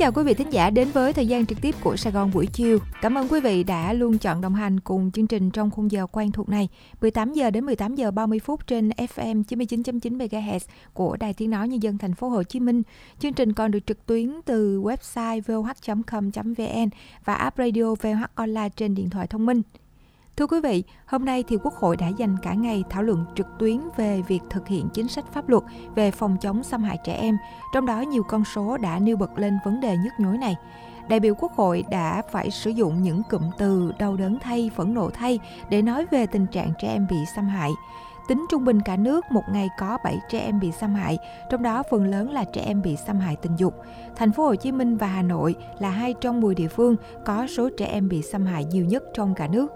chào quý vị thính giả đến với thời gian trực tiếp của Sài Gòn buổi chiều. Cảm ơn quý vị đã luôn chọn đồng hành cùng chương trình trong khung giờ quen thuộc này, 18 giờ đến 18 giờ 30 phút trên FM 99.9 MHz của Đài Tiếng Nói Nhân dân thành phố Hồ Chí Minh. Chương trình còn được trực tuyến từ website voh.com.vn và app radio VOH Online trên điện thoại thông minh. Thưa quý vị, hôm nay thì Quốc hội đã dành cả ngày thảo luận trực tuyến về việc thực hiện chính sách pháp luật về phòng chống xâm hại trẻ em, trong đó nhiều con số đã nêu bật lên vấn đề nhức nhối này. Đại biểu Quốc hội đã phải sử dụng những cụm từ đau đớn thay, phẫn nộ thay để nói về tình trạng trẻ em bị xâm hại. Tính trung bình cả nước, một ngày có 7 trẻ em bị xâm hại, trong đó phần lớn là trẻ em bị xâm hại tình dục. Thành phố Hồ Chí Minh và Hà Nội là hai trong 10 địa phương có số trẻ em bị xâm hại nhiều nhất trong cả nước.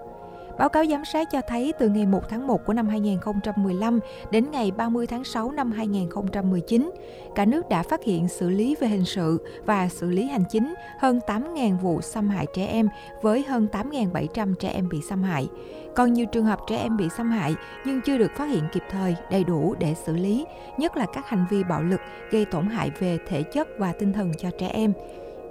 Báo cáo giám sát cho thấy từ ngày 1 tháng 1 của năm 2015 đến ngày 30 tháng 6 năm 2019, cả nước đã phát hiện xử lý về hình sự và xử lý hành chính hơn 8.000 vụ xâm hại trẻ em với hơn 8.700 trẻ em bị xâm hại. Còn nhiều trường hợp trẻ em bị xâm hại nhưng chưa được phát hiện kịp thời, đầy đủ để xử lý, nhất là các hành vi bạo lực gây tổn hại về thể chất và tinh thần cho trẻ em.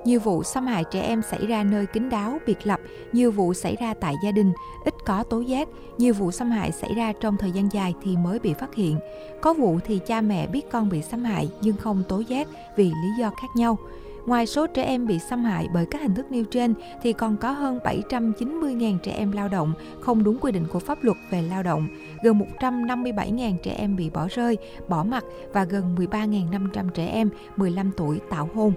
Nhiều vụ xâm hại trẻ em xảy ra nơi kín đáo, biệt lập, nhiều vụ xảy ra tại gia đình, ít có tố giác, nhiều vụ xâm hại xảy ra trong thời gian dài thì mới bị phát hiện. Có vụ thì cha mẹ biết con bị xâm hại nhưng không tố giác vì lý do khác nhau. Ngoài số trẻ em bị xâm hại bởi các hình thức nêu trên thì còn có hơn 790.000 trẻ em lao động không đúng quy định của pháp luật về lao động, gần 157.000 trẻ em bị bỏ rơi, bỏ mặc và gần 13.500 trẻ em 15 tuổi tảo hôn.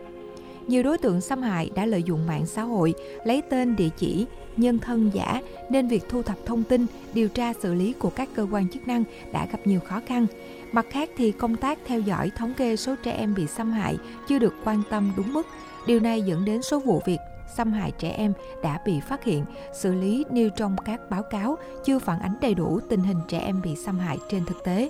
Nhiều đối tượng xâm hại đã lợi dụng mạng xã hội, lấy tên, địa chỉ, nhân thân giả, nên việc thu thập thông tin, điều tra xử lý của các cơ quan chức năng đã gặp nhiều khó khăn. Mặt khác thì công tác theo dõi, thống kê số trẻ em bị xâm hại chưa được quan tâm đúng mức. Điều này dẫn đến số vụ việc xâm hại trẻ em đã bị phát hiện, xử lý nêu trong các báo cáo chưa phản ánh đầy đủ tình hình trẻ em bị xâm hại trên thực tế.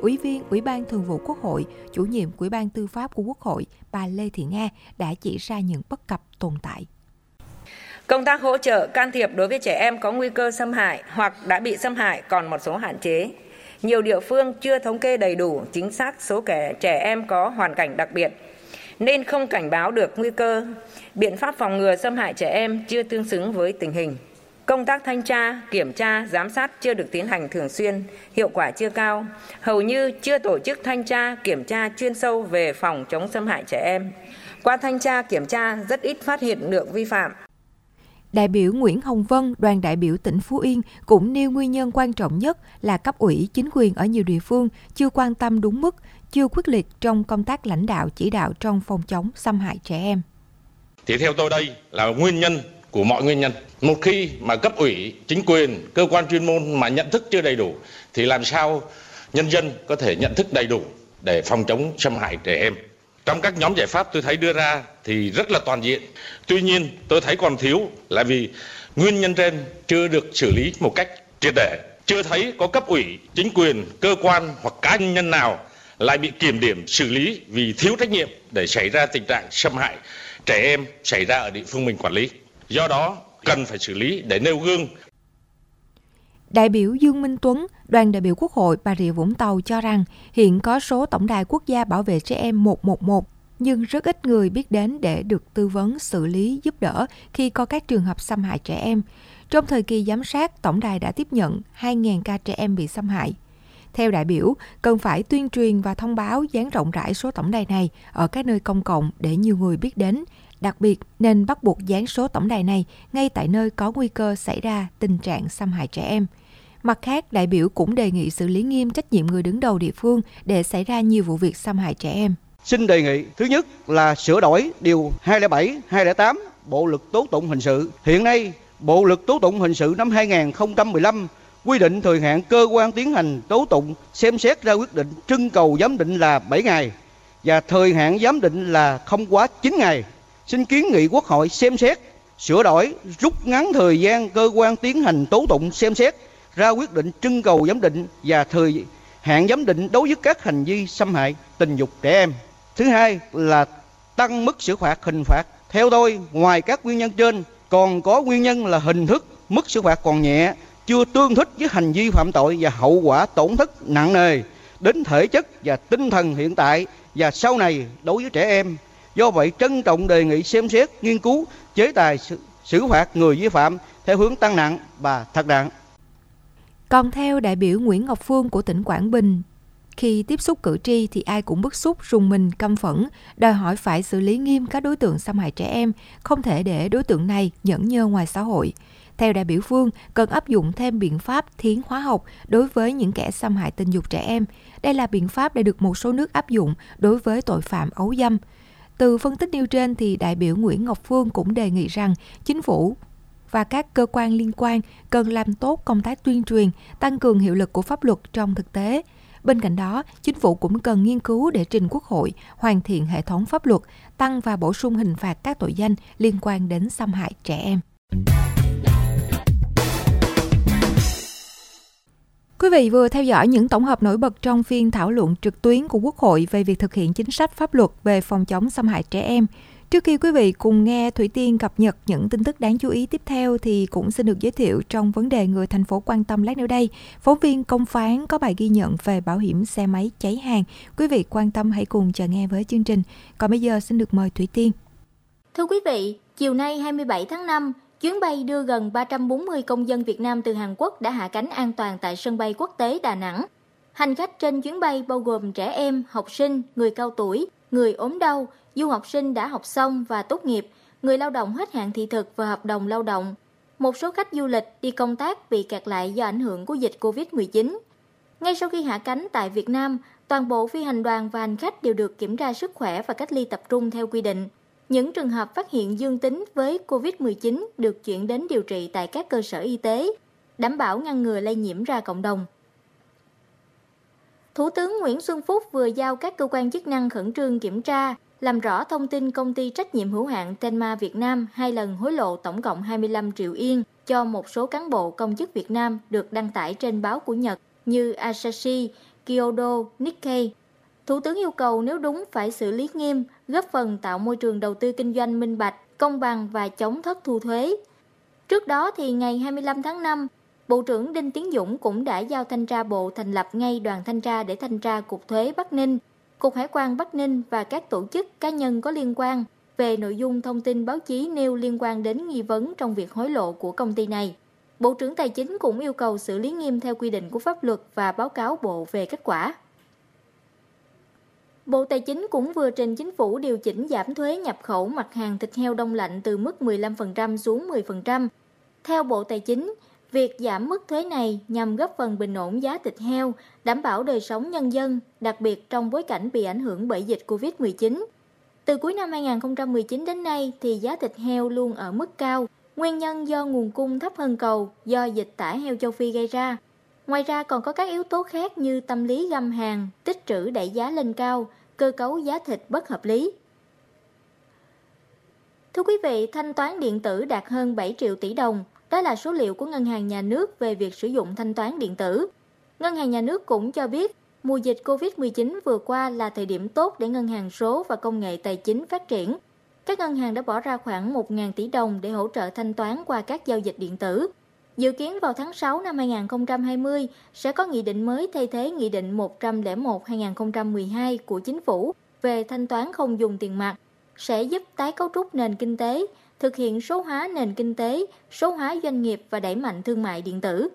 Ủy viên Ủy ban Thường vụ Quốc hội, chủ nhiệm Ủy ban Tư pháp của Quốc hội, bà Lê Thị Nga đã chỉ ra những bất cập tồn tại. Công tác hỗ trợ can thiệp đối với trẻ em có nguy cơ xâm hại hoặc đã bị xâm hại còn một số hạn chế. Nhiều địa phương chưa thống kê đầy đủ chính xác số trẻ em có hoàn cảnh đặc biệt, nên không cảnh báo được nguy cơ. Biện pháp phòng ngừa xâm hại trẻ em chưa tương xứng với tình hình. Công tác thanh tra, kiểm tra, giám sát chưa được tiến hành thường xuyên, hiệu quả chưa cao, hầu như chưa tổ chức thanh tra, kiểm tra chuyên sâu về phòng chống xâm hại trẻ em. Qua thanh tra, kiểm tra rất ít phát hiện lượng vi phạm. Đại biểu Nguyễn Hồng Vân, đoàn đại biểu tỉnh Phú Yên cũng nêu nguyên nhân quan trọng nhất là cấp ủy chính quyền ở nhiều địa phương chưa quan tâm đúng mức, chưa quyết liệt trong công tác lãnh đạo chỉ đạo trong phòng chống xâm hại trẻ em. Thì theo tôi đây là nguyên nhân của mọi nguyên nhân. Một khi mà cấp ủy, chính quyền, cơ quan chuyên môn mà nhận thức chưa đầy đủ thì làm sao nhân dân có thể nhận thức đầy đủ để phòng chống xâm hại trẻ em. Trong các nhóm giải pháp tôi thấy đưa ra thì rất là toàn diện. Tuy nhiên tôi thấy còn thiếu là vì nguyên nhân trên chưa được xử lý một cách triệt để. Chưa thấy có cấp ủy, chính quyền, cơ quan hoặc cá nhân nào lại bị kiểm điểm xử lý vì thiếu trách nhiệm để xảy ra tình trạng xâm hại trẻ em xảy ra ở địa phương mình quản lý. Do đó, cần phải xử lý để nêu gương. Đại biểu Dương Minh Tuấn, đoàn đại biểu Quốc hội Bà Rịa Vũng Tàu cho rằng hiện có số tổng đài quốc gia bảo vệ trẻ em 111, nhưng rất ít người biết đến để được tư vấn, xử lý, giúp đỡ khi có các trường hợp xâm hại trẻ em. Trong thời kỳ giám sát, tổng đài đã tiếp nhận 2.000 ca trẻ em bị xâm hại. Theo đại biểu, cần phải tuyên truyền và thông báo dán rộng rãi số tổng đài này ở các nơi công cộng để nhiều người biết đến. Đặc biệt, nên bắt buộc dán số tổng đài này ngay tại nơi có nguy cơ xảy ra tình trạng xâm hại trẻ em. Mặt khác, đại biểu cũng đề nghị xử lý nghiêm trách nhiệm người đứng đầu địa phương để xảy ra nhiều vụ việc xâm hại trẻ em. Xin đề nghị, thứ nhất là sửa đổi điều 207, 208 Bộ luật tố tụng hình sự. Hiện nay, Bộ luật tố tụng hình sự năm 2015 quy định thời hạn cơ quan tiến hành tố tụng xem xét ra quyết định trưng cầu giám định là 7 ngày và thời hạn giám định là không quá 9 ngày. Xin kiến nghị Quốc hội xem xét, sửa đổi, rút ngắn thời gian cơ quan tiến hành tố tụng xem xét, ra quyết định trưng cầu giám định và thời hạn giám định đối với các hành vi xâm hại tình dục trẻ em. Thứ hai là tăng mức xử phạt hình phạt. Theo tôi, ngoài các nguyên nhân trên, còn có nguyên nhân là hình thức, mức xử phạt còn nhẹ, chưa tương thích với hành vi phạm tội và hậu quả tổn thất nặng nề đến thể chất và tinh thần hiện tại và sau này đối với trẻ em. Do vậy, trân trọng đề nghị xem xét, nghiên cứu, chế tài, xử phạt người vi phạm theo hướng tăng nặng và thật nặng. Còn theo đại biểu Nguyễn Ngọc Phương của tỉnh Quảng Bình, khi tiếp xúc cử tri thì ai cũng bức xúc, rùng mình, căm phẫn, đòi hỏi phải xử lý nghiêm các đối tượng xâm hại trẻ em, không thể để đối tượng này nhẫn nhơ ngoài xã hội. Theo đại biểu Phương, cần áp dụng thêm biện pháp thiến hóa học đối với những kẻ xâm hại tình dục trẻ em. Đây là biện pháp đã được một số nước áp dụng đối với tội phạm ấu dâm. Từ phân tích nêu trên thì đại biểu Nguyễn Ngọc Phương cũng đề nghị rằng chính phủ và các cơ quan liên quan cần làm tốt công tác tuyên truyền, tăng cường hiệu lực của pháp luật trong thực tế. Bên cạnh đó, chính phủ cũng cần nghiên cứu để trình Quốc hội hoàn thiện hệ thống pháp luật, tăng và bổ sung hình phạt các tội danh liên quan đến xâm hại trẻ em. Quý vị vừa theo dõi những tổng hợp nổi bật trong phiên thảo luận trực tuyến của Quốc hội về việc thực hiện chính sách pháp luật về phòng chống xâm hại trẻ em. Trước khi quý vị cùng nghe Thủy Tiên cập nhật những tin tức đáng chú ý tiếp theo thì cũng xin được giới thiệu trong vấn đề người thành phố quan tâm lát nữa đây. Phóng viên Công Phán có bài ghi nhận về bảo hiểm xe máy cháy hàng. Quý vị quan tâm hãy cùng chờ nghe với chương trình. Còn bây giờ xin được mời Thủy Tiên. Thưa quý vị, chiều nay 27 tháng 5, chuyến bay đưa gần 340 công dân Việt Nam từ Hàn Quốc đã hạ cánh an toàn tại sân bay quốc tế Đà Nẵng. Hành khách trên chuyến bay bao gồm trẻ em, học sinh, người cao tuổi, người ốm đau, du học sinh đã học xong và tốt nghiệp, người lao động hết hạn thị thực và hợp đồng lao động. Một số khách du lịch đi công tác bị kẹt lại do ảnh hưởng của dịch Covid-19. Ngay sau khi hạ cánh tại Việt Nam, toàn bộ phi hành đoàn và hành khách đều được kiểm tra sức khỏe và cách ly tập trung theo quy định. Những trường hợp phát hiện dương tính với Covid-19 được chuyển đến điều trị tại các cơ sở y tế, đảm bảo ngăn ngừa lây nhiễm ra cộng đồng. Thủ tướng Nguyễn Xuân Phúc vừa giao các cơ quan chức năng khẩn trương kiểm tra, làm rõ thông tin công ty trách nhiệm hữu hạn Tenma Việt Nam 2 lần hối lộ tổng cộng 25 triệu yên cho một số cán bộ công chức Việt Nam được đăng tải trên báo của Nhật như Asahi, Kyodo, Nikkei. Thủ tướng yêu cầu nếu đúng phải xử lý nghiêm, góp phần tạo môi trường đầu tư kinh doanh minh bạch, công bằng và chống thất thu thuế. Trước đó thì ngày 25 tháng 5, Bộ trưởng Đinh Tiến Dũng cũng đã giao thanh tra Bộ thành lập ngay đoàn thanh tra để thanh tra Cục Thuế Bắc Ninh, Cục Hải quan Bắc Ninh và các tổ chức cá nhân có liên quan về nội dung thông tin báo chí nêu liên quan đến nghi vấn trong việc hối lộ của công ty này. Bộ trưởng Tài chính cũng yêu cầu xử lý nghiêm theo quy định của pháp luật và báo cáo Bộ về kết quả. Bộ Tài chính cũng vừa trình Chính phủ điều chỉnh giảm thuế nhập khẩu mặt hàng thịt heo đông lạnh từ mức 15% xuống 10%. Theo Bộ Tài chính, việc giảm mức thuế này nhằm góp phần bình ổn giá thịt heo, đảm bảo đời sống nhân dân, đặc biệt trong bối cảnh bị ảnh hưởng bởi dịch Covid-19. Từ cuối năm 2019 đến nay thì giá thịt heo luôn ở mức cao, nguyên nhân do nguồn cung thấp hơn cầu do dịch tả heo châu Phi gây ra. Ngoài ra còn có các yếu tố khác như tâm lý găm hàng, tích trữ đẩy giá lên cao, cơ cấu giá thịt bất hợp lý. Thưa quý vị, thanh toán điện tử đạt hơn 7 triệu tỷ đồng. Đó là số liệu của Ngân hàng Nhà nước về việc sử dụng thanh toán điện tử. Ngân hàng Nhà nước cũng cho biết, mùa dịch Covid-19 vừa qua là thời điểm tốt để ngân hàng số và công nghệ tài chính phát triển. Các ngân hàng đã bỏ ra khoảng 1.000 tỷ đồng để hỗ trợ thanh toán qua các giao dịch điện tử. Dự kiến vào tháng 6 năm 2020 sẽ có nghị định mới thay thế Nghị định 101/2012 của Chính phủ về thanh toán không dùng tiền mặt, sẽ giúp tái cấu trúc nền kinh tế, thực hiện số hóa nền kinh tế, số hóa doanh nghiệp và đẩy mạnh thương mại điện tử.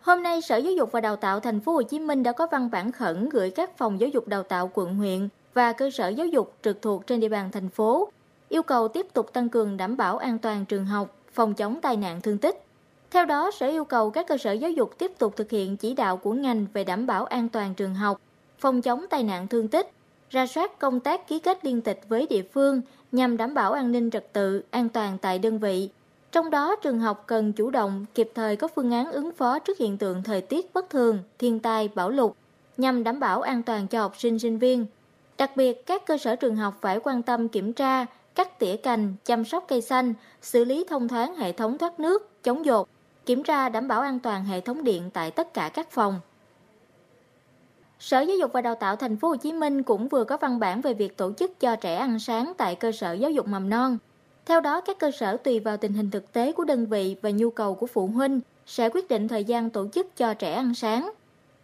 Hôm nay, Sở Giáo dục và Đào tạo Thành phố Hồ Chí Minh đã có văn bản khẩn gửi các phòng giáo dục đào tạo quận huyện và cơ sở giáo dục trực thuộc trên địa bàn thành phố, yêu cầu tiếp tục tăng cường đảm bảo an toàn trường học, phòng chống tai nạn thương tích. Theo đó, Sở yêu cầu các cơ sở giáo dục tiếp tục thực hiện chỉ đạo của ngành về đảm bảo an toàn trường học, phòng chống tai nạn thương tích, rà soát công tác ký kết liên tịch với địa phương nhằm đảm bảo an ninh trật tự, an toàn tại đơn vị. Trong đó, trường học cần chủ động, kịp thời có phương án ứng phó trước hiện tượng thời tiết bất thường, thiên tai, bão lụt, nhằm đảm bảo an toàn cho học sinh, sinh viên. Đặc biệt, các cơ sở trường học phải quan tâm kiểm tra, cắt tỉa cành, chăm sóc cây xanh, xử lý thông thoáng hệ thống thoát nước, chống dột, kiểm tra đảm bảo an toàn hệ thống điện tại tất cả các phòng. Sở Giáo dục và Đào tạo Thành phố Hồ Chí Minh cũng vừa có văn bản về việc tổ chức cho trẻ ăn sáng tại cơ sở giáo dục mầm non. Theo đó, các cơ sở tùy vào tình hình thực tế của đơn vị và nhu cầu của phụ huynh sẽ quyết định thời gian tổ chức cho trẻ ăn sáng.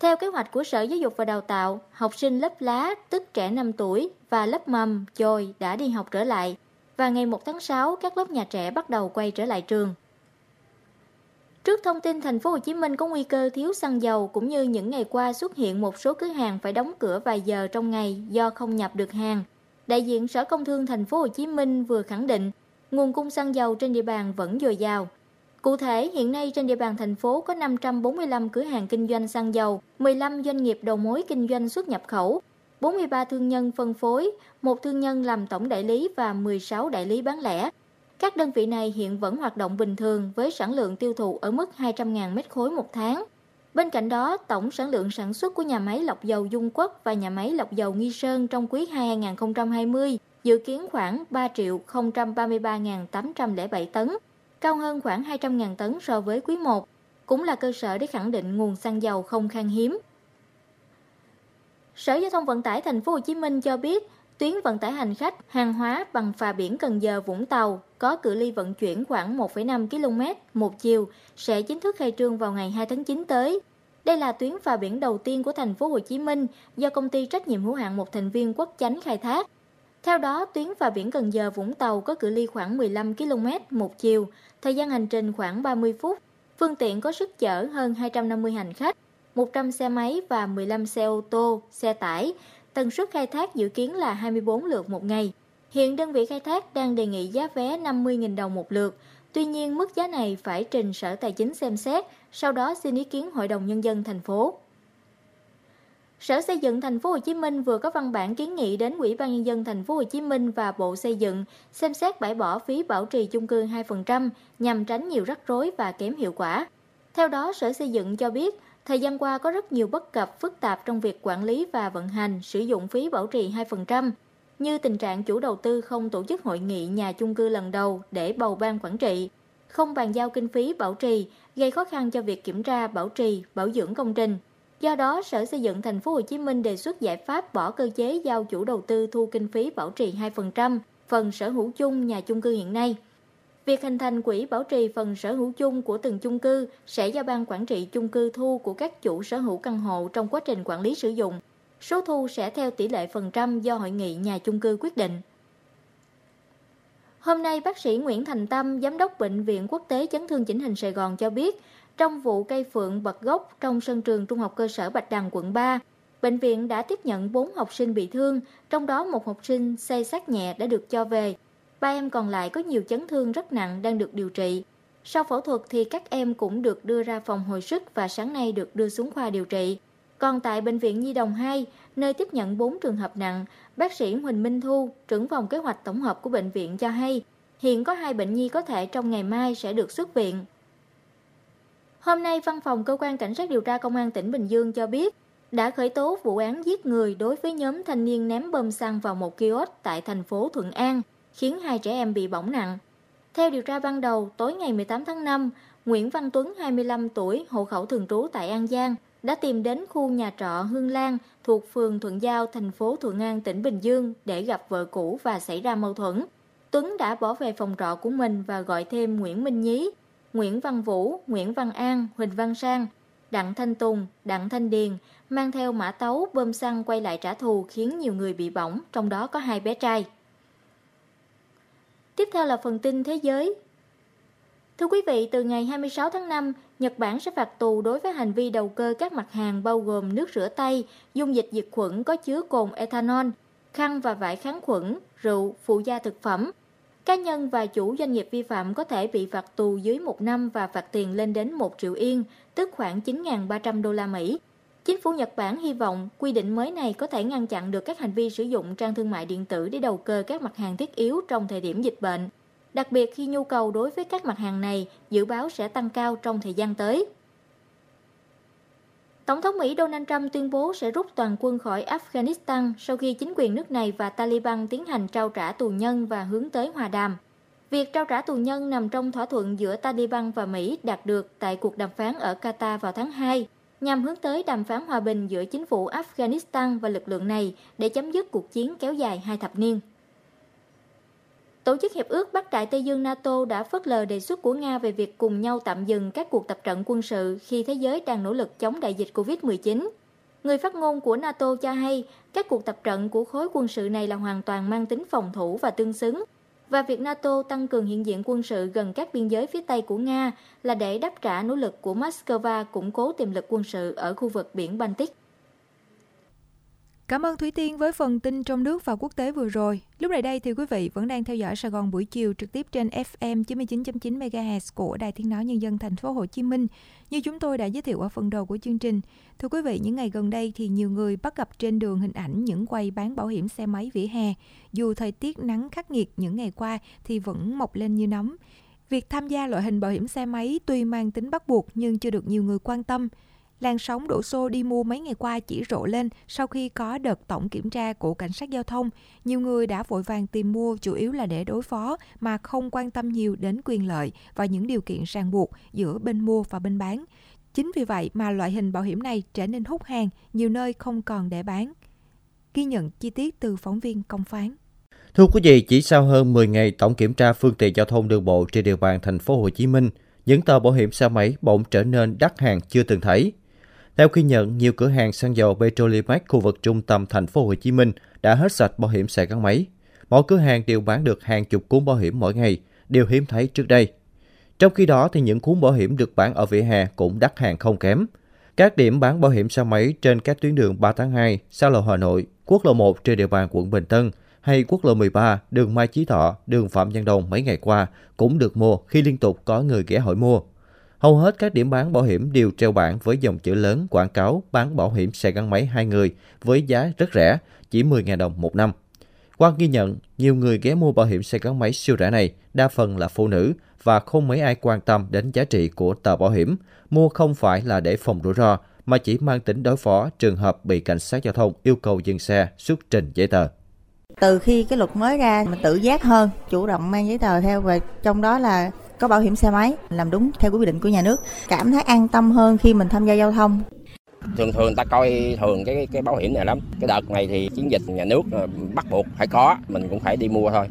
Theo kế hoạch của Sở Giáo dục và Đào tạo, học sinh lớp lá, tức trẻ 5 tuổi, và lớp mầm, chồi đã đi học trở lại. Và ngày 1 tháng 6, các lớp nhà trẻ bắt đầu quay trở lại trường. Trước thông tin thành phố Hồ Chí Minh có nguy cơ thiếu xăng dầu, cũng như những ngày qua xuất hiện một số cửa hàng phải đóng cửa vài giờ trong ngày do không nhập được hàng, đại diện Sở Công Thương thành phố Hồ Chí Minh vừa khẳng định nguồn cung xăng dầu trên địa bàn vẫn dồi dào. Cụ thể, hiện nay trên địa bàn thành phố có 545 cửa hàng kinh doanh xăng dầu, 15 doanh nghiệp đầu mối kinh doanh xuất nhập khẩu, 43 thương nhân phân phối, 1 thương nhân làm tổng đại lý và 16 đại lý bán lẻ. Các đơn vị này hiện vẫn hoạt động bình thường với sản lượng tiêu thụ ở mức 200.000 mét khối một tháng. Bên cạnh đó, tổng sản lượng sản xuất của nhà máy lọc dầu Dung Quất và nhà máy lọc dầu Nghi Sơn trong quý 2 2020 dự kiến khoảng 3.033.807 tấn, cao hơn khoảng 200.000 tấn so với quý 1, cũng là cơ sở để khẳng định nguồn xăng dầu không khan hiếm. Sở Giao thông Vận tải thành phố Hồ Chí Minh cho biết, tuyến vận tải hành khách, hàng hóa bằng phà biển Cần Giờ - Vũng Tàu có cự ly vận chuyển khoảng 1,5 km một chiều sẽ chính thức khai trương vào ngày 2 tháng 9 tới. Đây là tuyến phà biển đầu tiên của thành phố Hồ Chí Minh do công ty trách nhiệm hữu hạn một thành viên Quốc Chánh khai thác. Theo đó, tuyến phà biển Cần Giờ - Vũng Tàu có cự ly khoảng 15 km một chiều, thời gian hành trình khoảng 30 phút, phương tiện có sức chở hơn 250 hành khách, 100 xe máy và 15 xe ô tô, xe tải. Tần suất khai thác dự kiến là 24 lượt một ngày. Hiện đơn vị khai thác đang đề nghị giá vé 50.000 đồng một lượt. Tuy nhiên, mức giá này phải trình Sở Tài chính xem xét, sau đó xin ý kiến Hội đồng Nhân dân thành phố. Sở Xây dựng thành phố Hồ Chí Minh vừa có văn bản kiến nghị đến Ủy ban Nhân dân thành phố Hồ Chí Minh và Bộ Xây dựng xem xét bãi bỏ phí bảo trì chung cư 2% nhằm tránh nhiều rắc rối và kém hiệu quả. Theo đó, Sở Xây dựng cho biết, thời gian qua có rất nhiều bất cập phức tạp trong việc quản lý và vận hành sử dụng phí bảo trì 2%, như tình trạng chủ đầu tư không tổ chức hội nghị nhà chung cư lần đầu để bầu ban quản trị, không bàn giao kinh phí bảo trì, gây khó khăn cho việc kiểm tra bảo trì, bảo dưỡng công trình. Do đó, Sở Xây dựng thành phố Hồ Chí Minh đề xuất giải pháp bỏ cơ chế giao chủ đầu tư thu kinh phí bảo trì 2% phần sở hữu chung nhà chung cư hiện nay. Việc hình thành quỹ bảo trì phần sở hữu chung của từng chung cư sẽ do ban quản trị chung cư thu của các chủ sở hữu căn hộ trong quá trình quản lý sử dụng. Số thu sẽ theo tỷ lệ phần trăm do hội nghị nhà chung cư quyết định. Hôm nay, bác sĩ Nguyễn Thành Tâm, Giám đốc Bệnh viện Quốc tế Chấn Thương Chỉnh hình Sài Gòn cho biết, trong vụ cây phượng bật gốc trong sân trường Trung học cơ sở Bạch Đằng, quận 3, bệnh viện đã tiếp nhận 4 học sinh bị thương, trong đó một học sinh xây xát nhẹ đã được cho về. 3 em còn lại có nhiều chấn thương rất nặng đang được điều trị. Sau phẫu thuật thì các em cũng được đưa ra phòng hồi sức và sáng nay được đưa xuống khoa điều trị. Còn tại Bệnh viện Nhi Đồng 2, nơi tiếp nhận 4 trường hợp nặng, bác sĩ Huỳnh Minh Thu, trưởng phòng kế hoạch tổng hợp của bệnh viện cho hay, hiện có 2 bệnh nhi có thể trong ngày mai sẽ được xuất viện. Hôm nay, Văn phòng Cơ quan Cảnh sát điều tra Công an tỉnh Bình Dương cho biết, đã khởi tố vụ án giết người đối với nhóm thanh niên ném bơm xăng vào một kiosk tại thành phố Thuận An, khiến 2 trẻ em bị bỏng nặng. Theo điều tra ban đầu, tối ngày 18 tháng 5, Nguyễn Văn Tuấn, 25 tuổi, hộ khẩu thường trú tại An Giang, đã tìm đến khu nhà trọ Hương Lan thuộc phường Thuận Giao, thành phố Thuận An, tỉnh Bình Dương để gặp vợ cũ và xảy ra mâu thuẫn. Tuấn đã bỏ về phòng trọ của mình và gọi thêm Nguyễn Minh Nhí, Nguyễn Văn Vũ, Nguyễn Văn An, Huỳnh Văn Sang, Đặng Thanh Tùng, Đặng Thanh Điền, mang theo mã tấu, bơm xăng quay lại trả thù khiến nhiều người bị bỏng, trong đó có 2 bé trai. Tiếp theo là phần tin thế giới. Thưa quý vị, từ ngày 26 tháng 5, Nhật Bản sẽ phạt tù đối với hành vi đầu cơ các mặt hàng bao gồm nước rửa tay, dung dịch diệt khuẩn có chứa cồn ethanol, khăn và vải kháng khuẩn, rượu, phụ gia thực phẩm. Cá nhân và chủ doanh nghiệp vi phạm có thể bị phạt tù dưới 1 năm và phạt tiền lên đến 1 triệu yên, tức khoảng 9.300 đô la Mỹ. Chính phủ Nhật Bản hy vọng quy định mới này có thể ngăn chặn được các hành vi sử dụng trang thương mại điện tử để đầu cơ các mặt hàng thiết yếu trong thời điểm dịch bệnh, đặc biệt khi nhu cầu đối với các mặt hàng này dự báo sẽ tăng cao trong thời gian tới. Tổng thống Mỹ Donald Trump tuyên bố sẽ rút toàn quân khỏi Afghanistan sau khi chính quyền nước này và Taliban tiến hành trao trả tù nhân và hướng tới hòa đàm. Việc trao trả tù nhân nằm trong thỏa thuận giữa Taliban và Mỹ đạt được tại cuộc đàm phán ở Qatar vào tháng 2, nhằm hướng tới đàm phán hòa bình giữa chính phủ Afghanistan và lực lượng này để chấm dứt cuộc chiến kéo dài 2 thập niên. Tổ chức Hiệp ước Bắc Đại Tây Dương NATO đã phớt lờ đề xuất của Nga về việc cùng nhau tạm dừng các cuộc tập trận quân sự khi thế giới đang nỗ lực chống đại dịch COVID-19. Người phát ngôn của NATO cho hay các cuộc tập trận của khối quân sự này là hoàn toàn mang tính phòng thủ và tương xứng, và việc NATO tăng cường hiện diện quân sự gần các biên giới phía Tây của Nga là để đáp trả nỗ lực của Moscow củng cố tiềm lực quân sự ở khu vực biển Baltic. Cảm ơn Thúy Tiên với phần tin trong nước và quốc tế vừa rồi. Lúc này đây thì quý vị vẫn đang theo dõi Sài Gòn buổi chiều trực tiếp trên FM 99.9 MHz của Đài Tiếng Nói Nhân dân thành phố Hồ Chí Minh. Như chúng tôi đã giới thiệu ở phần đầu của chương trình, thưa quý vị, những ngày gần đây thì nhiều người bắt gặp trên đường hình ảnh những quầy bán bảo hiểm xe máy vỉa hè. Dù thời tiết nắng khắc nghiệt những ngày qua thì vẫn mọc lên như nấm. Việc tham gia loại hình bảo hiểm xe máy tuy mang tính bắt buộc nhưng chưa được nhiều người quan tâm. Làn sóng đổ xô đi mua mấy ngày qua chỉ rộ lên sau khi có đợt tổng kiểm tra của cảnh sát giao thông. Nhiều người đã vội vàng tìm mua chủ yếu là để đối phó mà không quan tâm nhiều đến quyền lợi và những điều kiện ràng buộc giữa bên mua và bên bán. Chính vì vậy mà loại hình bảo hiểm này trở nên hút hàng, nhiều nơi không còn để bán. Ghi nhận chi tiết từ phóng viên Công Phán. Thưa quý vị, chỉ sau hơn 10 ngày tổng kiểm tra phương tiện giao thông đường bộ trên địa bàn thành phố Hồ Chí Minh, những tờ bảo hiểm xe máy bỗng trở nên đắt hàng chưa từng thấy. Theo ghi nhận, nhiều cửa hàng xăng dầu Petrolimax khu vực trung tâm thành phố Hồ Chí Minh đã hết sạch bảo hiểm xe gắn máy. Mỗi cửa hàng đều bán được hàng chục cuốn bảo hiểm mỗi ngày, điều hiếm thấy trước đây. Trong khi đó thì những cuốn bảo hiểm được bán ở vỉa hè cũng đắt hàng không kém. Các điểm bán bảo hiểm xe máy trên các tuyến đường 3 tháng 2, xa lộ Hà Nội, quốc lộ 1 trên địa bàn quận Bình Tân hay quốc lộ 13, đường Mai Chí Thọ, đường Phạm Văn Đồng mấy ngày qua cũng được mua khi liên tục có người ghé hỏi mua. Hầu hết các điểm bán bảo hiểm đều treo bảng với dòng chữ lớn quảng cáo bán bảo hiểm xe gắn máy 2 người với giá rất rẻ, chỉ 10.000 đồng một năm. Qua ghi nhận, nhiều người ghé mua bảo hiểm xe gắn máy siêu rẻ này đa phần là phụ nữ và không mấy ai quan tâm đến giá trị của tờ bảo hiểm. Mua không phải là để phòng rủi ro mà chỉ mang tính đối phó trường hợp bị cảnh sát giao thông yêu cầu dừng xe xuất trình giấy tờ. Từ khi cái luật mới ra mình tự giác hơn, chủ động mang giấy tờ theo, và trong đó là có bảo hiểm xe máy, làm đúng theo quy định của nhà nước, cảm thấy an tâm hơn khi mình tham gia giao thông. Thường ta coi thường cái bảo hiểm này lắm. Cái đợt này thì chiến dịch nhà nước bắt buộc phải có, mình cũng phải đi mua thôi.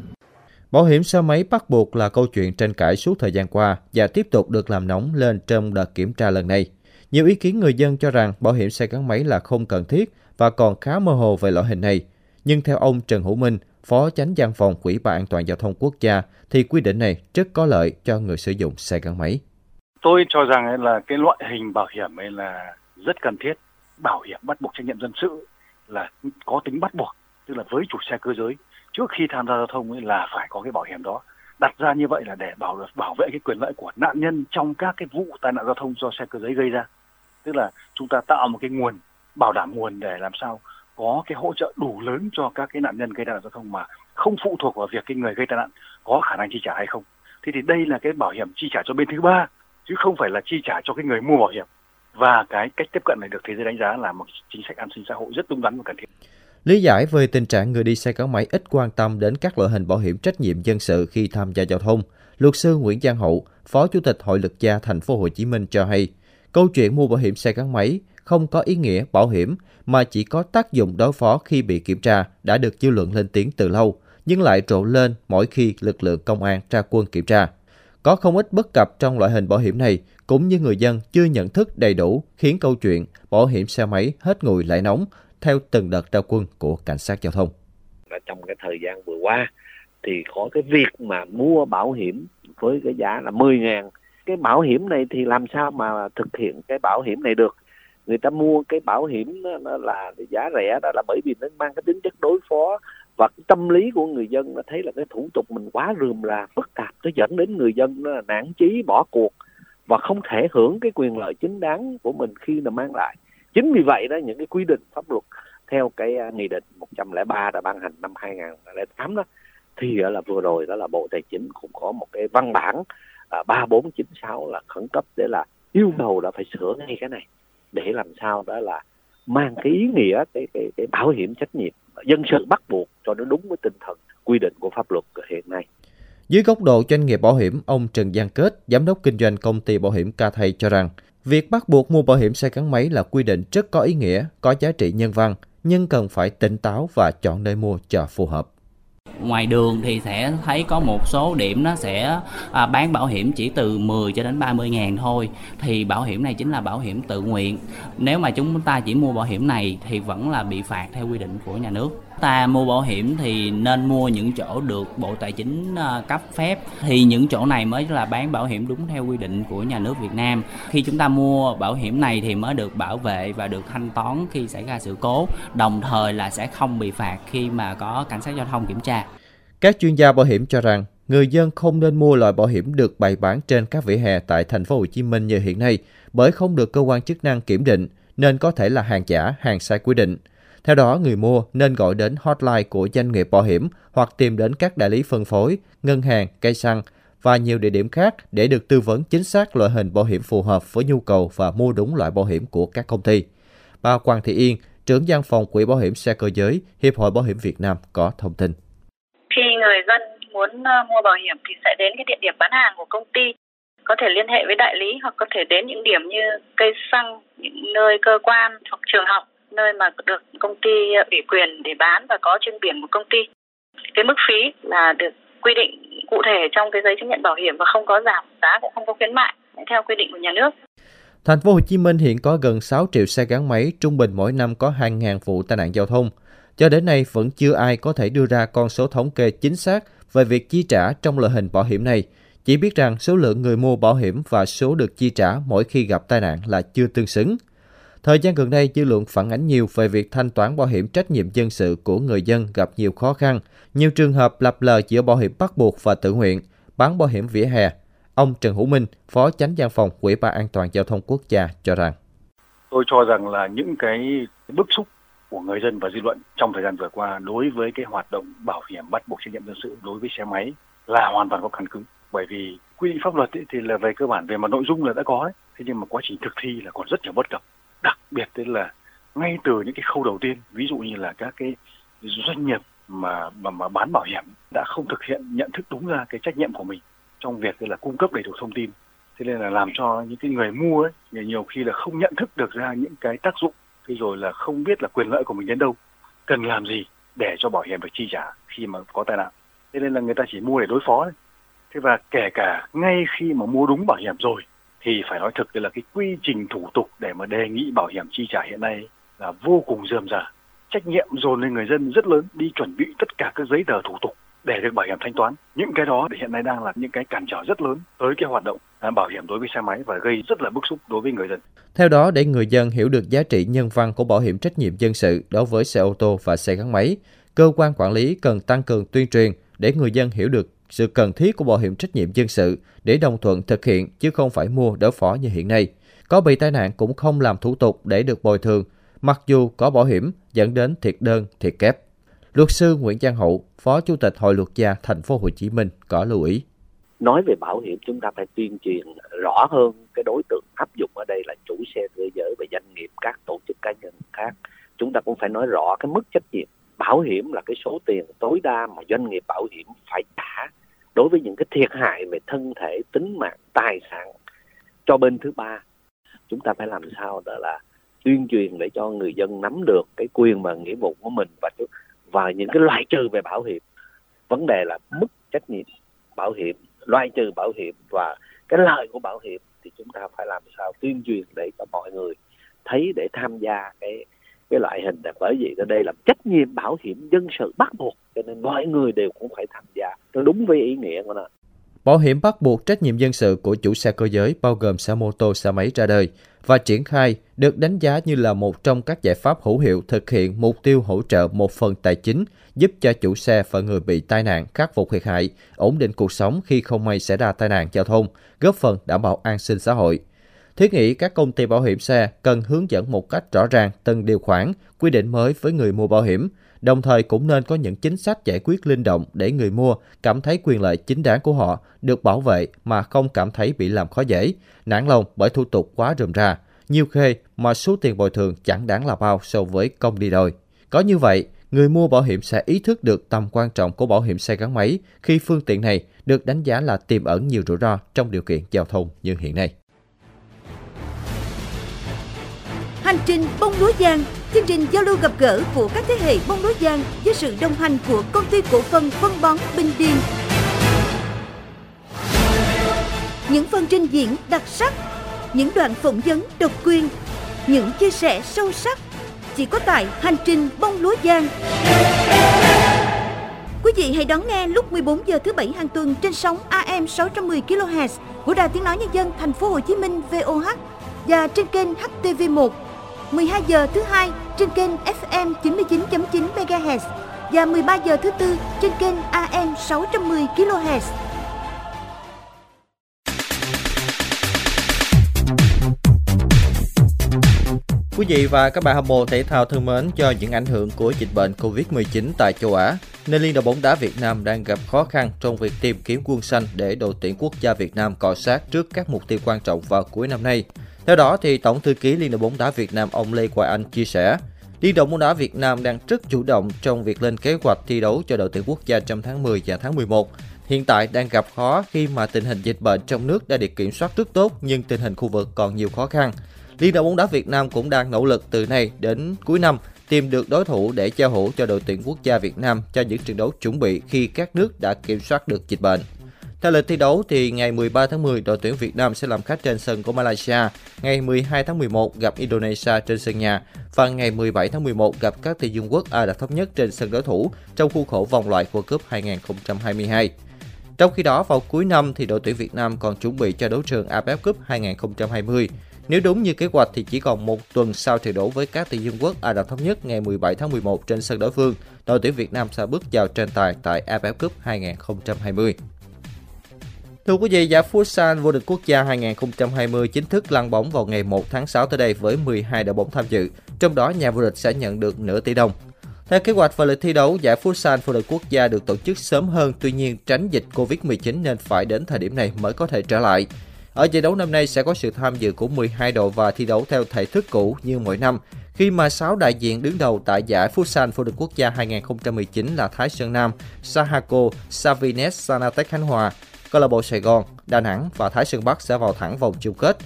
Bảo hiểm xe máy bắt buộc là câu chuyện tranh cãi suốt thời gian qua và tiếp tục được làm nóng lên trong đợt kiểm tra lần này. Nhiều ý kiến người dân cho rằng bảo hiểm xe gắn máy là không cần thiết và còn khá mơ hồ về loại hình này. Nhưng theo ông Trần Hữu Minh, Phó Chánh Văn phòng Ủy ban An toàn Giao thông Quốc gia, thì quy định này rất có lợi cho người sử dụng xe gắn máy. Tôi cho rằng là cái loại hình bảo hiểm ấy là rất cần thiết. Bảo hiểm bắt buộc trách nhiệm dân sự là có tính bắt buộc, tức là với chủ xe cơ giới trước khi tham gia giao thông ấy là phải có cái bảo hiểm đó. Đặt ra như vậy là để bảo vệ cái quyền lợi của nạn nhân trong các cái vụ tai nạn giao thông do xe cơ giới gây ra. Tức là chúng ta tạo một cái nguồn, bảo đảm nguồn để làm sao có cái hỗ trợ đủ lớn cho các cái nạn nhân gây tai nạn giao thông mà không phụ thuộc vào việc cái người gây tai nạn có khả năng chi trả hay không. Thế thì đây là cái bảo hiểm chi trả cho bên thứ ba chứ không phải là chi trả cho cái người mua bảo hiểm. Và cái cách tiếp cận này được thế giới đánh giá là một chính sách an sinh xã hội rất đúng đắn và cần thiết. Lý giải về tình trạng người đi xe gắn máy ít quan tâm đến các loại hình bảo hiểm trách nhiệm dân sự khi tham gia giao thông, luật sư Nguyễn Giang Hậu, Phó Chủ tịch Hội Luật gia Thành phố Hồ Chí Minh cho hay, câu chuyện mua bảo hiểm xe gắn máy không có ý nghĩa bảo hiểm mà chỉ có tác dụng đối phó khi bị kiểm tra đã được dư luận lên tiếng từ lâu, nhưng lại rộ lên mỗi khi lực lượng công an ra quân kiểm tra. Có không ít bất cập trong loại hình bảo hiểm này, cũng như người dân chưa nhận thức đầy đủ khiến câu chuyện bảo hiểm xe máy hết nguội lại nóng theo từng đợt ra quân của cảnh sát giao thông. Và trong cái thời gian vừa qua thì có cái việc mà mua bảo hiểm với cái giá là 10.000. Cái bảo hiểm này thì làm sao mà thực hiện cái bảo hiểm này được? Người ta mua cái bảo hiểm nó là giá rẻ đó là bởi vì nó mang cái tính chất đối phó, và cái tâm lý của người dân nó thấy là cái thủ tục mình quá rườm rà phức tạp, nó dẫn đến người dân nó nản chí bỏ cuộc và không thể hưởng cái quyền lợi chính đáng của mình khi mà mang lại. Chính vì vậy đó, những cái quy định pháp luật theo cái nghị định 103 đã ban hành năm 2008 đó, thì là vừa rồi đó là Bộ Tài chính cũng có một cái văn bản 3496 là khẩn cấp để là yêu cầu là phải sửa ngay cái này, để làm sao đó là mang cái ý nghĩa cái bảo hiểm trách nhiệm dân sự bắt buộc cho nó đúng với tinh thần quy định của pháp luật hiện nay. Dưới góc độ doanh nghiệp bảo hiểm, ông Trần Giang Kết, giám đốc kinh doanh công ty bảo hiểm Ca Thầy cho rằng, việc bắt buộc mua bảo hiểm xe gắn máy là quy định rất có ý nghĩa, có giá trị nhân văn, nhưng cần phải tỉnh táo và chọn nơi mua cho phù hợp. Ngoài đường thì sẽ thấy có một số điểm nó sẽ bán bảo hiểm chỉ từ 10 cho đến 30 ngàn thôi. Thì bảo hiểm này chính là bảo hiểm tự nguyện. Nếu mà chúng ta chỉ mua bảo hiểm này thì vẫn là bị phạt theo quy định của nhà nước. Ta mua bảo hiểm thì nên mua những chỗ được Bộ Tài chính cấp phép. Thì những chỗ này mới là bán bảo hiểm đúng theo quy định của nhà nước Việt Nam. Khi chúng ta mua bảo hiểm này thì mới được bảo vệ và được thanh toán khi xảy ra sự cố. Đồng thời là sẽ không bị phạt khi mà có cảnh sát giao thông kiểm tra. Các chuyên gia bảo hiểm cho rằng người dân không nên mua loại bảo hiểm được bày bán trên các vỉa hè tại thành phố Hồ Chí Minh như hiện nay bởi không được cơ quan chức năng kiểm định nên có thể là hàng giả, hàng sai quy định. Theo đó, người mua nên gọi đến hotline của doanh nghiệp bảo hiểm hoặc tìm đến các đại lý phân phối, ngân hàng, cây xăng và nhiều địa điểm khác để được tư vấn chính xác loại hình bảo hiểm phù hợp với nhu cầu và mua đúng loại bảo hiểm của các công ty. Bà Quang Thị Yên, trưởng văn phòng Quỹ Bảo hiểm xe cơ giới, Hiệp hội Bảo hiểm Việt Nam có thông tin. Khi người dân muốn mua bảo hiểm thì sẽ đến cái địa điểm bán hàng của công ty, có thể liên hệ với đại lý hoặc có thể đến những điểm như cây xăng, những nơi cơ quan hoặc trường học, nơi mà được công ty ủy quyền để bán và có trên biển của công ty. Cái mức phí là được quy định cụ thể trong cái giấy chứng nhận bảo hiểm và không có giảm giá cũng không có khuyến mại theo quy định của nhà nước. Thành phố Hồ Chí Minh hiện có gần 6 triệu xe gắn máy, trung bình mỗi năm có 2.000 vụ tai nạn giao thông. Cho đến nay vẫn chưa ai có thể đưa ra con số thống kê chính xác về việc chi trả trong loại hình bảo hiểm này. Chỉ biết rằng số lượng người mua bảo hiểm và số được chi trả mỗi khi gặp tai nạn là chưa tương xứng. Thời gian gần đây, dư luận phản ánh nhiều về việc thanh toán bảo hiểm trách nhiệm dân sự của người dân gặp nhiều khó khăn. Nhiều trường hợp lập lờ giữa bảo hiểm bắt buộc và tự nguyện, bán bảo hiểm vỉa hè. Ông Trần Hữu Minh, Phó Chánh Văn phòng Ủy ban An toàn Giao thông Quốc gia cho rằng: Tôi cho rằng là những cái bức xúc của người dân và dư luận trong thời gian vừa qua đối với cái hoạt động bảo hiểm bắt buộc trách nhiệm dân sự đối với xe máy là hoàn toàn có căn cứ. Bởi vì quy định pháp luật thì là về cơ bản, về mặt nội dung là đã có đấy. Thế nhưng mà quá trình thực thi là còn rất nhiều bất cập. Đặc biệt tức là ngay từ những cái khâu đầu tiên, ví dụ như là các cái doanh nghiệp mà bán bảo hiểm đã không thực hiện nhận thức đúng ra cái trách nhiệm của mình trong việc tức là cung cấp đầy đủ thông tin. Thế nên là làm cho những cái người mua ấy, nhiều khi là không nhận thức được ra những cái tác dụng, thế rồi là không biết là quyền lợi của mình đến đâu, cần làm gì để cho bảo hiểm được chi trả khi mà có tai nạn. Thế nên là người ta chỉ mua để đối phó ấy. Thế và kể cả ngay khi mà mua đúng bảo hiểm rồi thì phải nói thực là cái quy trình thủ tục để mà đề nghị bảo hiểm chi trả hiện nay là vô cùng rườm rà. Trách nhiệm dồn lên người dân rất lớn đi chuẩn bị tất cả các giấy tờ thủ tục để được bảo hiểm thanh toán. Những cái đó hiện nay đang là những cái cản trở rất lớn tới cái hoạt động bảo hiểm đối với xe máy và gây rất là bức xúc đối với người dân. Theo đó, để người dân hiểu được giá trị nhân văn của bảo hiểm trách nhiệm dân sự đối với xe ô tô và xe gắn máy, cơ quan quản lý cần tăng cường tuyên truyền để người dân hiểu được sự cần thiết của bảo hiểm trách nhiệm dân sự để đồng thuận thực hiện chứ không phải mua đối phó như hiện nay. Có bị tai nạn cũng không làm thủ tục để được bồi thường, mặc dù có bảo hiểm, dẫn đến thiệt đơn, thiệt kép. Luật sư Nguyễn Giang Hậu, Phó Chủ tịch Hội Luật gia Thành phố Hồ Chí Minh có lưu ý: Nói về bảo hiểm, chúng ta phải tuyên truyền rõ hơn cái đối tượng áp dụng ở đây là chủ xe cơ giới và doanh nghiệp, các tổ chức cá nhân khác. Chúng ta cũng phải nói rõ cái mức trách nhiệm. Bảo hiểm là cái số tiền tối đa mà doanh nghiệp bảo hiểm phải trả đối với những cái thiệt hại về thân thể, tính mạng, tài sản cho bên thứ ba. Chúng ta phải làm sao đó là tuyên truyền để cho người dân nắm được cái quyền và nghĩa vụ của mình và những cái loại trừ về bảo hiểm. Vấn đề là mức trách nhiệm bảo hiểm, loại trừ bảo hiểm và cái lợi của bảo hiểm thì chúng ta phải làm sao tuyên truyền để cho mọi người thấy để tham gia cái loại hình này. Bởi vì đây là trách nhiệm bảo hiểm dân sự bắt buộc, cho nên mọi người đều cũng phải tham gia đúng với ý nghĩa của nó. Bảo hiểm bắt buộc trách nhiệm dân sự của chủ xe cơ giới bao gồm xe mô tô, xe máy ra đời và triển khai được đánh giá như là một trong các giải pháp hữu hiệu thực hiện mục tiêu hỗ trợ một phần tài chính giúp cho chủ xe và người bị tai nạn khắc phục thiệt hại, ổn định cuộc sống khi không may xảy ra tai nạn giao thông, góp phần đảm bảo an sinh xã hội. Thiết nghĩ các công ty bảo hiểm xe cần hướng dẫn một cách rõ ràng từng điều khoản, quy định mới với người mua bảo hiểm, đồng thời cũng nên có những chính sách giải quyết linh động để người mua cảm thấy quyền lợi chính đáng của họ được bảo vệ mà không cảm thấy bị làm khó dễ, nản lòng bởi thủ tục quá rườm rà, nhiều khê mà số tiền bồi thường chẳng đáng là bao so với công đi đôi. Có như vậy, người mua bảo hiểm sẽ ý thức được tầm quan trọng của bảo hiểm xe gắn máy khi phương tiện này được đánh giá là tiềm ẩn nhiều rủi ro trong điều kiện giao thông như hiện nay. Hành trình bông lúa vàng, Chương trình giao lưu gặp gỡ của các thế hệ bóng đá Giang với sự đồng hành của công ty cổ phần phân bón Bình Điền. Những phần trình diễn đặc sắc, những đoạn phỏng vấn độc quyền, những chia sẻ sâu sắc chỉ có tại hành trình bóng lúa Giang. Quý vị hãy đón nghe lúc 14 giờ thứ Bảy hàng tuần trên sóng AM 610 kHz của Đài Tiếng nói Nhân dân thành phố Hồ Chí Minh VOH và trên kênh HTV1. 12 giờ thứ Hai trên kênh FM 99.9 MHz và 13 giờ thứ Tư trên kênh AM 610 kHz. Quý vị và các bạn hâm mộ thể thao thân mến, do những ảnh hưởng của dịch bệnh Covid-19 tại châu Á, nên Liên đoàn bóng đá Việt Nam đang gặp khó khăn trong việc tìm kiếm quân xanh để đội tuyển quốc gia Việt Nam cọ sát trước các mục tiêu quan trọng vào cuối năm nay. Theo đó, thì Tổng thư ký Liên đoàn bóng đá Việt Nam ông Lê Hoài Anh chia sẻ, Liên đoàn bóng đá Việt Nam đang rất chủ động trong việc lên kế hoạch thi đấu cho đội tuyển quốc gia trong tháng 10 và tháng 11. Hiện tại đang gặp khó khi mà tình hình dịch bệnh trong nước đã được kiểm soát rất tốt, nhưng tình hình khu vực còn nhiều khó khăn. Liên đoàn bóng đá Việt Nam cũng đang nỗ lực từ nay đến cuối năm tìm được đối thủ để giao hữu cho đội tuyển quốc gia Việt Nam cho những trận đấu chuẩn bị khi các nước đã kiểm soát được dịch bệnh. Theo lịch thi đấu thì ngày 13 tháng 10 đội tuyển Việt Nam sẽ làm khách trên sân của Malaysia, ngày 12 tháng 11 gặp Indonesia trên sân nhà và ngày 17 tháng 11 gặp các Tiểu vương quốc Ả Rập Thống Nhất trên sân đối thủ trong khuôn khổ vòng loại World Cup 2022. Trong khi đó vào cuối năm thì đội tuyển Việt Nam còn chuẩn bị cho đấu trường AFF CUP 2020. Nếu đúng như kế hoạch thì chỉ còn một tuần sau trận đấu với các Tiểu vương quốc Ả Rập Thống Nhất ngày 17 tháng 11 trên sân đối phương, đội tuyển Việt Nam sẽ bước vào tranh tài tại AFF CUP 2020. Thưa quý vị, giải Futsal vô địch quốc gia 2020 chính thức lăn bóng vào ngày 1 tháng 6 tới đây với 12 đội bóng tham dự, trong đó nhà vô địch sẽ nhận được nửa tỷ đồng. Theo kế hoạch và lịch thi đấu, giải Futsal vô địch quốc gia được tổ chức sớm hơn, tuy nhiên tránh dịch Covid-19 nên phải đến thời điểm này mới có thể trở lại. Ở giải đấu năm nay sẽ có sự tham dự của 12 đội và thi đấu theo thể thức cũ như mỗi năm, khi mà 6 đại diện đứng đầu tại giải Futsal vô địch quốc gia 2019 là Thái Sơn Nam, Sahako, Savines, Sanatech Khánh Hòa, câu lạc bộ Sài Gòn, Đà Nẵng và Thái Sơn Bắc sẽ vào thẳng vòng chung kết.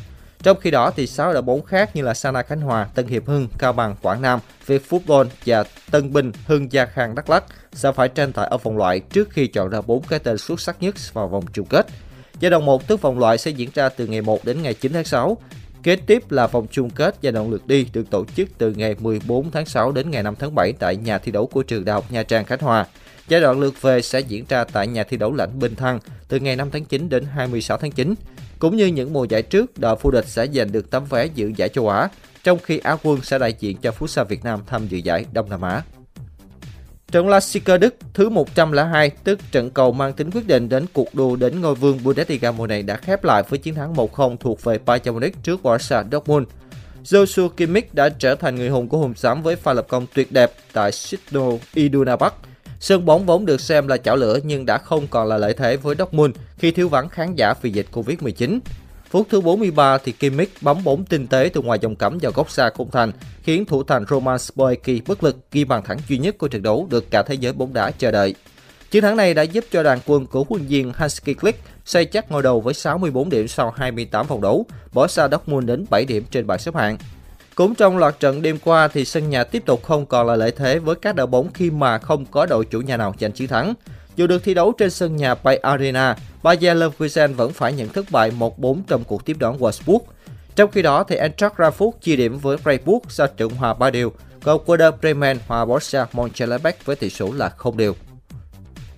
Trong khi đó thì 6 đội bóng khác như là Sana Khánh Hòa, Tân Hiệp Hưng, Cao Bằng, Quảng Nam, VietFootball và Tân Bình, Hưng Gia Khang, Đắk Lắk sẽ phải tranh tài ở vòng loại trước khi chọn ra 4 cái tên xuất sắc nhất vào vòng chung kết. Giai đoạn 1 tức vòng loại sẽ diễn ra từ ngày 1 đến ngày 9 tháng 6. Kế tiếp là vòng chung kết giai đoạn lượt đi được tổ chức từ ngày 14 tháng 6 đến ngày 5 tháng 7 tại nhà thi đấu của trường Đại học Nha Trang Khánh Hòa. Giai đoạn lượt về sẽ diễn ra tại nhà thi đấu Lãnh Bình Thăng từ ngày 5 tháng 9 đến 26 tháng 9. Cũng như những mùa giải trước, đội vô địch sẽ giành được tấm vé dự giải châu Á, trong khi Á quân sẽ đại diện cho Futsal Việt Nam tham dự giải Đông Nam Á. Trận Klassiker Đức thứ 102, tức trận cầu mang tính quyết định đến cuộc đua đến ngôi vương Bundesliga mùa này đã khép lại với chiến thắng 1-0 thuộc về Bayern Munich trước Borussia Dortmund. Joshua Kimmich đã trở thành người hùng của Hùng Xám với pha lập công tuyệt đẹp tại Sittno Iduna Park. Sân bóng vốn được xem là chảo lửa nhưng đã không còn là lợi thế với Dortmund khi thiếu vắng khán giả vì dịch Covid-19. Phút thứ 43 thì Kimmich bấm bóng tinh tế từ ngoài vòng cấm vào góc xa khung thành, khiến thủ thành Roman Szpojki bất lực ghi bàn thắng duy nhất của trận đấu được cả thế giới bóng đá chờ đợi. Chiến thắng này đã giúp cho đoàn quân của huấn luyện viên Hansi Flick xây chắc ngôi đầu với 64 điểm sau 28 vòng đấu, bỏ xa Dortmund đến 7 điểm trên bảng xếp hạng. Cũng trong loạt trận đêm qua thì sân nhà tiếp tục không còn là lợi thế với các đội bóng khi mà không có đội chủ nhà nào giành chiến thắng. Dù được thi đấu trên sân nhà Bay Arena, Bayer Leverkusen vẫn phải nhận thất bại 1-4 trong cuộc tiếp đón Wolfsburg. Trong khi đó thì Eintracht Frankfurt chia điểm với Freiburg sau trận hòa 3-0, còn Werder Bremen hòa Borussia Mönchengladbach với tỷ số là 0-0.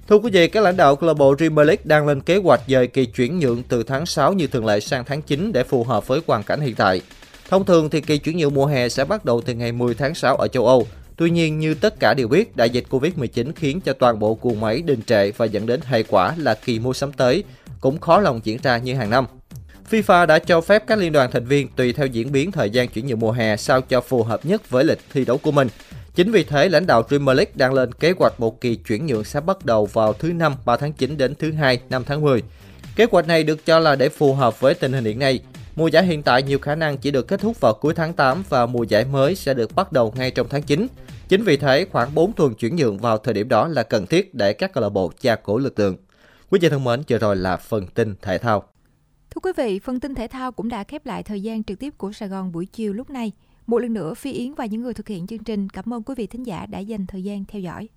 Thưa quý vị, các lãnh đạo câu lạc bộ Premier League đang lên kế hoạch dời kỳ chuyển nhượng từ tháng 6 như thường lệ sang tháng 9 để phù hợp với hoàn cảnh hiện tại. Thông thường thì kỳ chuyển nhượng mùa hè sẽ bắt đầu từ ngày 10 tháng 6 ở châu Âu. Tuy nhiên, như tất cả đều biết, đại dịch Covid-19 khiến cho toàn bộ guồng máy đình trệ và dẫn đến hệ quả là kỳ mua sắm tới cũng khó lòng diễn ra như hàng năm. FIFA đã cho phép các liên đoàn thành viên tùy theo diễn biến thời gian chuyển nhượng mùa hè sao cho phù hợp nhất với lịch thi đấu của mình. Chính vì thế, lãnh đạo Premier League đang lên kế hoạch một kỳ chuyển nhượng sẽ bắt đầu vào thứ Năm 3 tháng 9 đến thứ Hai 5 tháng 10. Kế hoạch này được cho là để phù hợp với tình hình hiện nay. Mùa giải hiện tại nhiều khả năng chỉ được kết thúc vào cuối tháng 8 và mùa giải mới sẽ được bắt đầu ngay trong tháng 9. Chính vì thế, khoảng 4 tuần chuyển nhượng vào thời điểm đó là cần thiết để các câu lạc bộ gia cố lực lượng. Quý vị thân mến, vừa rồi là phần tin thể thao. Thưa quý vị, phần tin thể thao cũng đã khép lại thời gian trực tiếp của Sài Gòn buổi chiều lúc này. Một lần nữa, Phi Yến và những người thực hiện chương trình cảm ơn quý vị thính giả đã dành thời gian theo dõi.